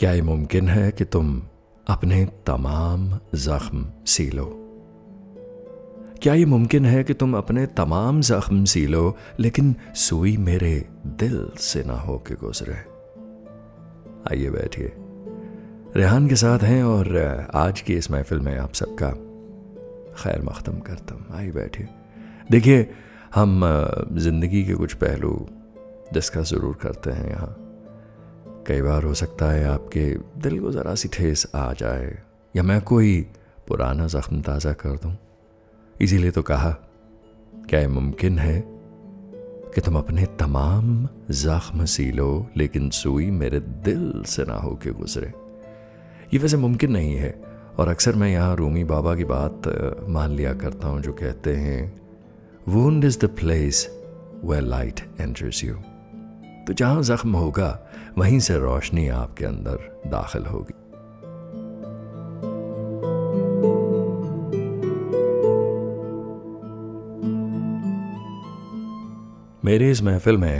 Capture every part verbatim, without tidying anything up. کیا یہ ممکن ہے کہ تم اپنے تمام زخم سی لو؟ کیا یہ ممکن ہے کہ تم اپنے تمام زخم سی لو لیکن سوئی میرے دل سے نہ ہو کے گزرے؟ آئیے بیٹھیے، ریحان کے ساتھ ہیں اور آج کی اس محفل میں آپ سب کا خیر مقدم کرتا ہوں۔ آئیے بیٹھیے، دیکھیے ہم زندگی کے کچھ پہلو ڈسکس ضرور کرتے ہیں یہاں۔ کئی بار ہو سکتا ہے آپ کے دل کو ذرا سی ٹھیس آ جائے یا میں کوئی پرانا زخم تازہ کر دوں، اسی لیے تو کہا کیا یہ ممکن ہے کہ تم اپنے تمام زخم سی لو لیکن سوئی میرے دل سے نہ ہو کے گزرے۔ یہ ویسے ممکن نہیں ہے، اور اکثر میں یہاں رومی بابا کی بات مان لیا کرتا ہوں جو کہتے ہیں wound is the place where light enters you، تو جہاں زخم ہوگا وہیں سے روشنی آپ کے اندر داخل ہوگی۔ میری اس محفل میں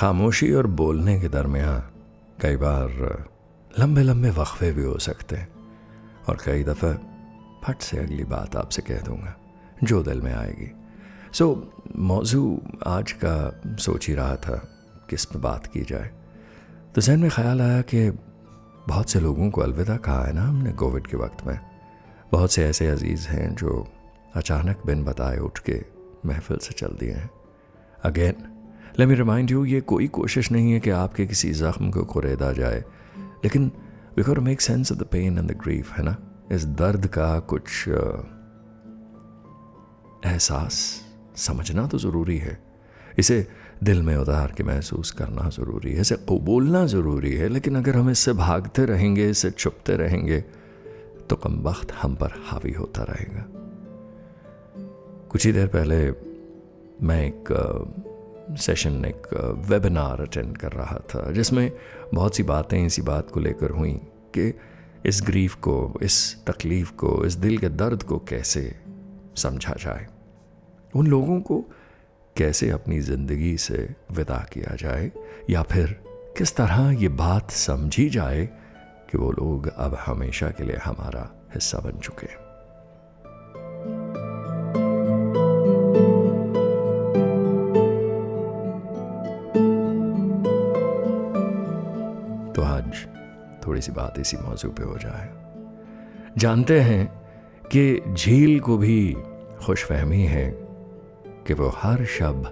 خاموشی اور بولنے کے درمیان کئی بار لمبے لمبے وقفے بھی ہو سکتے ہیں، اور کئی دفعہ پھٹ سے اگلی بات آپ سے کہہ دوں گا جو دل میں آئے گی۔ سو so, موضوع آج کا سوچ ہی رہا تھا کس پہ بات کی جائے، تو ذہن میں خیال آیا کہ بہت سے لوگوں کو الوداع کہا ہے نا ہم نے کووڈ کے وقت میں۔ بہت سے ایسے عزیز ہیں جو اچانک بن بتائے اٹھ کے محفل سے چل دیے ہیں۔ Again let me remind you, یہ کوئی کوشش نہیں ہے کہ آپ کے کسی زخم کو کھریدا جائے، لیکن we got to make sense of the pain and the grief, ہے نا، اس درد کا کچھ احساس سمجھنا تو ضروری ہے، اسے دل میں اتار کے محسوس کرنا ضروری ہے، اسے قبولنا ضروری ہے، لیکن اگر ہم اس سے بھاگتے رہیں گے، اسے چھپتے رہیں گے تو کم وقت ہم پر حاوی ہوتا رہے گا۔ کچھ ہی دیر پہلے میں ایک سیشن، ایک ویبینار اٹینڈ کر رہا تھا جس میں بہت سی باتیں اسی بات کو لے کر ہوئیں کہ اس گریف کو، اس تکلیف کو، اس دل کے درد کو کیسے سمجھا جائے، ان لوگوں کو کیسے اپنی زندگی سے وداع کیا جائے، یا پھر کس طرح یہ بات سمجھی جائے کہ وہ لوگ اب ہمیشہ کے لیے ہمارا حصہ بن چکے ہیں۔ تو آج تھوڑی سی بات اسی موضوع پہ ہو جائے۔ جانتے ہیں کہ جھیل کو بھی خوش فہمی ہے کہ وہ ہر شب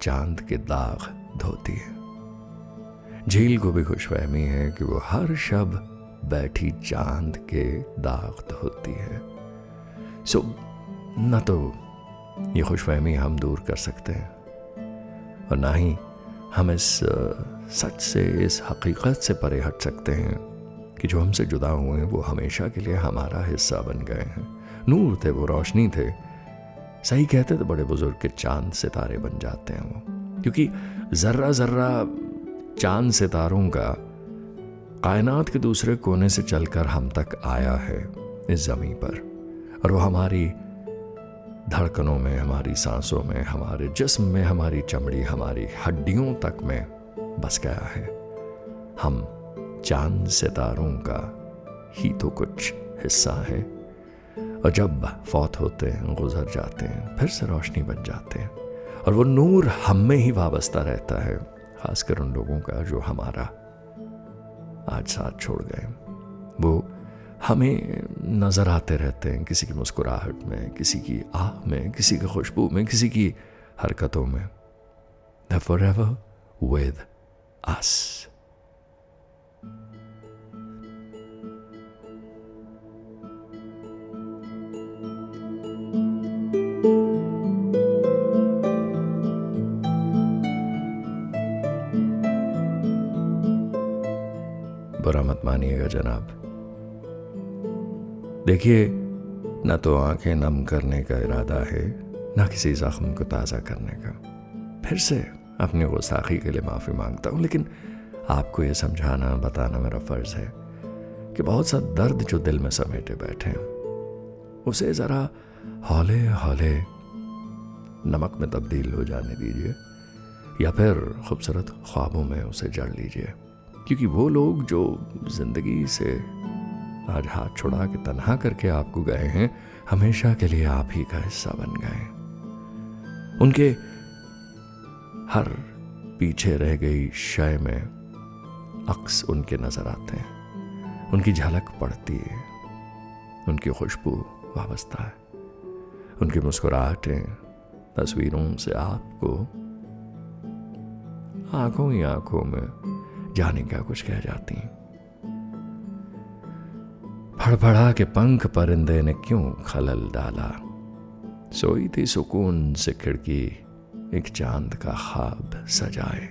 چاند کے داغ دھوتی ہے، جھیل کو بھی خوش فہمی ہے کہ وہ ہر شب بیٹھی چاند کے داغ دھوتی ہے۔ سو نہ تو یہ خوش فہمی ہم دور کر سکتے ہیں، اور نہ ہی ہم اس سچ سے، اس حقیقت سے پرے ہٹ سکتے ہیں کہ جو ہم سے جدا ہوئے ہیں وہ ہمیشہ کے لیے ہمارا حصہ بن گئے ہیں۔ نور تھے، وہ روشنی تھے، صحیح کہتے تو بڑے بزرگ کے چاند ستارے بن جاتے ہیں وہ، کیونکہ ذرہ ذرہ چاند ستاروں کا کائنات کے دوسرے کونے سے چل کر ہم تک آیا ہے اس زمین پر، اور وہ ہماری دھڑکنوں میں، ہماری سانسوں میں، ہمارے جسم میں، ہماری چمڑی، ہماری ہڈیوں تک میں بس گیا ہے۔ ہم چاند ستاروں کا ہی تو کچھ حصہ ہے، اور جب فوت ہوتے ہیں، گزر جاتے ہیں، پھر سے روشنی بن جاتے ہیں، اور وہ نور ہم میں ہی وابستہ رہتا ہے، خاص کر ان لوگوں کا جو ہمارا آج ساتھ چھوڑ گئے۔ وہ ہمیں نظر آتے رہتے ہیں، کسی کی مسکراہٹ میں، کسی کی آہ میں، کسی کی خوشبو میں، کسی کی حرکتوں میں۔ The forever with us۔ برا مت مانیے گا جناب، دیکھیے نہ تو آنکھیں نم کرنے کا ارادہ ہے، نہ کسی زخم کو تازہ کرنے کا۔ پھر سے اپنی غصاخی کے لیے معافی مانگتا ہوں، لیکن آپ کو یہ سمجھانا، بتانا میرا فرض ہے کہ بہت سا درد جو دل میں سمیٹے بیٹھے ہیں، اسے ذرا ہولے ہولے نمک میں تبدیل ہو جانے دیجیے، یا پھر خوبصورت خوابوں میں اسے جڑ لیجیے۔ کیونکہ وہ لوگ جو زندگی سے آج ہاتھ چھڑا کے تنہا کر کے آپ کو گئے ہیں، ہمیشہ کے لیے آپ ہی کا حصہ بن گئے۔ ان کے ہر پیچھے رہ گئی شے میں عکس ان کے نظر آتے ہیں، ان کی جھلک پڑتی ہے، ان کی خوشبو وابستہ ہے، ان کی مسکراہٹیں تصویروں سے آپ کو آنکھوں ہی آنکھوں میں جانے کا کچھ کہہ جاتی ہیں۔ پھڑ پھڑا کے پنکھ پرندے نے کیوں خلل ڈالا، سوئی تھی سکون سے کھڑکی ایک چاند کا خواب سجائے،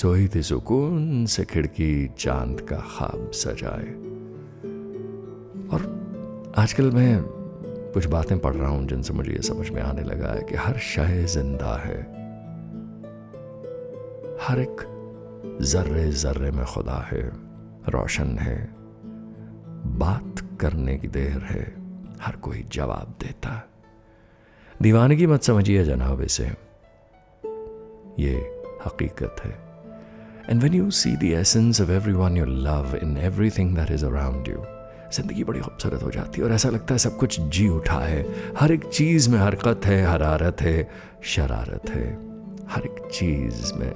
سوئی تھی سکون سے کھڑکی چاند کا خواب سجائے۔ اور آج کل میں کچھ باتیں پڑھ رہا ہوں جن سے مجھے یہ سمجھ میں آنے لگا ہے کہ ہر شے زندہ ہے، ہر ایک ذرے ذرے میں خدا ہے، روشن ہے، بات کرنے کی دیر ہے، ہر کوئی جواب دیتا ہے۔ دیوانگی مت سمجھیے جناب اسے، یہ حقیقت ہے۔ And when you see the essence of everyone you love in everything that is around you, زندگی بڑی خوبصورت ہو جاتی ہے اور ایسا لگتا ہے سب کچھ جی اٹھا ہے۔ ہر ایک چیز میں حرکت ہے، حرارت ہے، شرارت ہے، ہر ایک چیز میں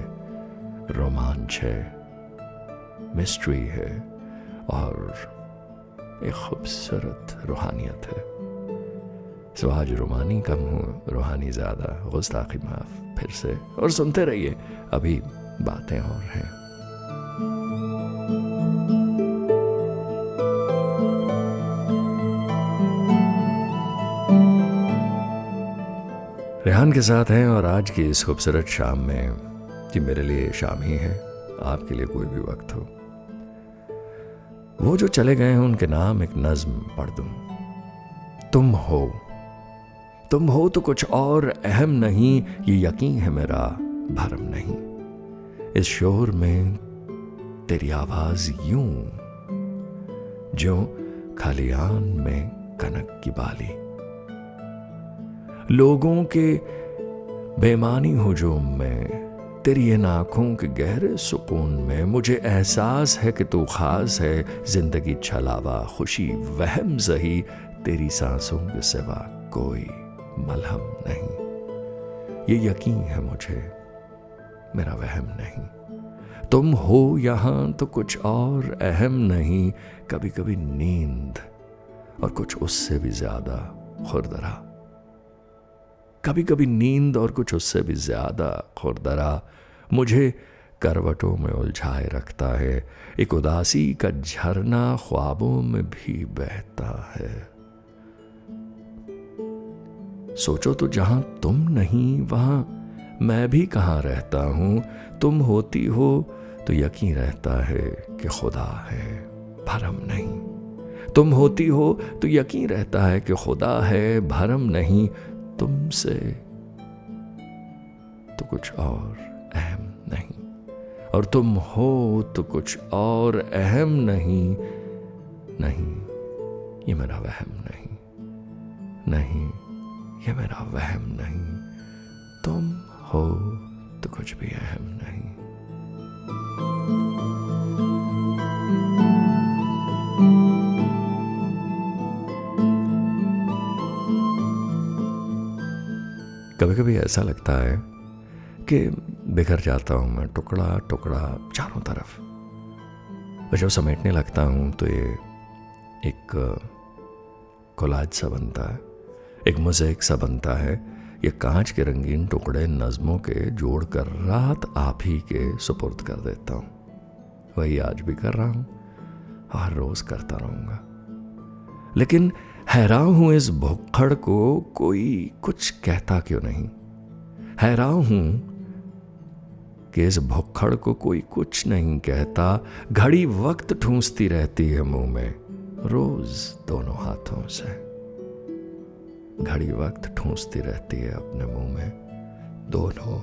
رومانچ ہے، مسٹری ہے، اور ایک خوبصورت روحانیت ہے۔ سو آج رومانی کم ہوں، روحانی زیادہ۔ گستاخی معاف۔ پھر سے اور سنتے رہیے، ابھی باتیں اور ہیں۔ ریحان کے ساتھ ہیں، اور آج کی اس خوبصورت شام میں، جی میرے لیے شام ہی ہے، آپ کے لیے کوئی بھی وقت ہو۔ وہ جو چلے گئے ہیں ان کے نام ایک نظم پڑھ دوں۔ تم ہو، تم ہو تو کچھ اور اہم نہیں، یہ یقین ہے میرا بھرم نہیں۔ اس شور میں تیری آواز یوں جو کھلیان میں کنک کی بالی، لوگوں کے بیمانی ہجوم میں، تیری ان آنکھوں کے گہرے سکون میں، مجھے احساس ہے کہ تو خاص ہے، زندگی چھلاوا خوشی وہم سہی، تیری سانسوں کے سوا کوئی ملہم نہیں، یہ یقین ہے مجھے میرا وہم نہیں۔ تم ہو یہاں تو کچھ اور اہم نہیں، کبھی کبھی نیند اور کچھ اس سے بھی زیادہ خوردرا، کبھی کبھی نیند اور کچھ اس سے بھی زیادہ خوردرا، مجھے کروٹوں میں الجھائے رکھتا ہے، ایک اداسی کا جھرنا خوابوں میں بھی بہتا ہے۔ سوچو تو جہاں تم نہیں وہاں میں بھی کہاں رہتا ہوں، تم ہوتی ہو تو یقین رہتا ہے کہ خدا ہے بھرم نہیں، تم ہوتی ہو تو یقین رہتا ہے کہ خدا ہے بھرم نہیں، تم سے تو کچھ اور اہم نہیں، اور تم ہو تو کچھ اور اہم نہیں، نہیں یہ میرا وہم نہیں، نہیں یہ میرا وہم نہیں، تم ہو تو کچھ بھی اہم نہیں۔ کبھی کبھی ایسا لگتا ہے کہ بکھر جاتا ہوں میں، ٹکڑا ٹکڑا چاروں طرف، اور جب سمیٹنے لگتا ہوں تو یہ ایک کولاج سا بنتا ہے، ایک موزیک سا بنتا ہے۔ یہ کانچ کے رنگین ٹکڑے نظموں کے جوڑ کر رات آپ ہی کے سپرد کر دیتا ہوں، وہی آج بھی کر رہا ہوں، ہر روز کرتا رہوں گا۔ لیکن حیران ہوں اس بھوکھڑ کو کوئی کچھ کہتا کیوں نہیں، حیران ہوں کہ اس بھوکھڑ کو کوئی کچھ نہیں کہتا، گھڑی وقت ٹھونستی رہتی ہے منہ میں روز دونوں ہاتھوں سے، گھڑی وقت ٹھونستی رہتی ہے اپنے منہ میں دونوں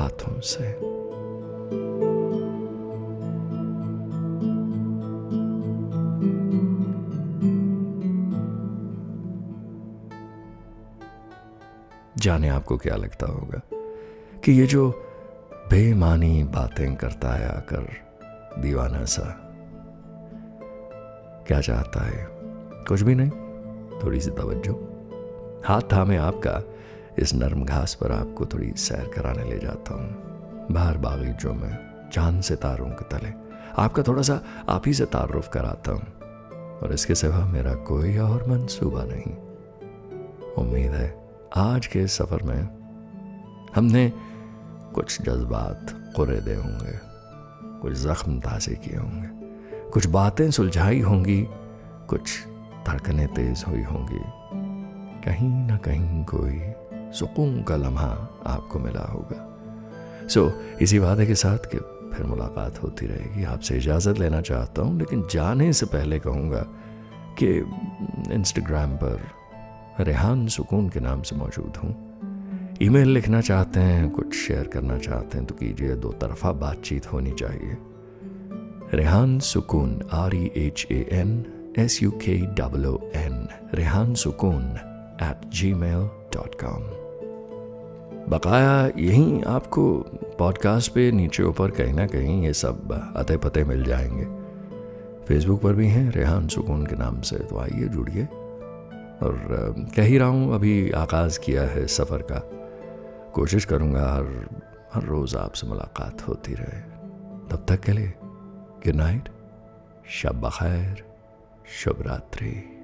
ہاتھوں سے۔ جانے آپ کو کیا لگتا ہوگا کہ یہ جو بے معنی باتیں کرتا ہے آ کر دیوانہ سا. کیا چاہتا ہے؟ کچھ بھی نہیں، تھوڑی سی توجہ. ہاتھ تھامے آپ کا اس نرم گھاس پر آپ کو تھوڑی سیر کرانے لے جاتا ہوں، باہر باغیچوں میں چاند ستاروں کے تلے. آپ کا تھوڑا سا آپ ہی سے تعارف کراتا ہوں، اور اس کے سوا میرا کوئی اور منصوبہ نہیں. امید ہے آج کے سفر میں ہم نے کچھ جذبات قریدے ہوں گے، کچھ زخم تازے کیے ہوں گے، کچھ باتیں سلجھائی ہوں گی، کچھ دھڑکنیں تیز ہوئی ہوں گی. کہیں نہ کہیں کوئی سکون کا لمحہ آپ کو ملا ہوگا. سو اسی وعدے کے ساتھ کہ پھر ملاقات ہوتی رہے گی، آپ سے اجازت لینا چاہتا ہوں. لیکن جانے سے پہلے کہوں گا کہ انسٹاگرام پر ریحان سکون کے نام سے موجود ہوں. ای میل لکھنا چاہتے ہیں، کچھ شیئر کرنا چاہتے ہیں تو کیجیے، دو طرفہ بات چیت ہونی چاہیے. Rehan Sukoon, R E H A N S U K double O N, Rehan Sukoon at G mile dot com. بقایا یہیں آپ کو پوڈ کاسٹ پہ نیچے اوپر کہیں نہ کہیں یہ سب اتے پتے مل جائیں گے. فیس بک پر بھی ہیں ریحان سکون کے نام سے، تو آئیے جڑیے. اور کہہ ہی رہا ہوں، ابھی آغاز کیا ہے سفر کا. کوشش کروں گا ہر ہر روز آپ سے ملاقات ہوتی رہے. تب تک کے لیے گڈ نائٹ، شب بخیر، شب راتری.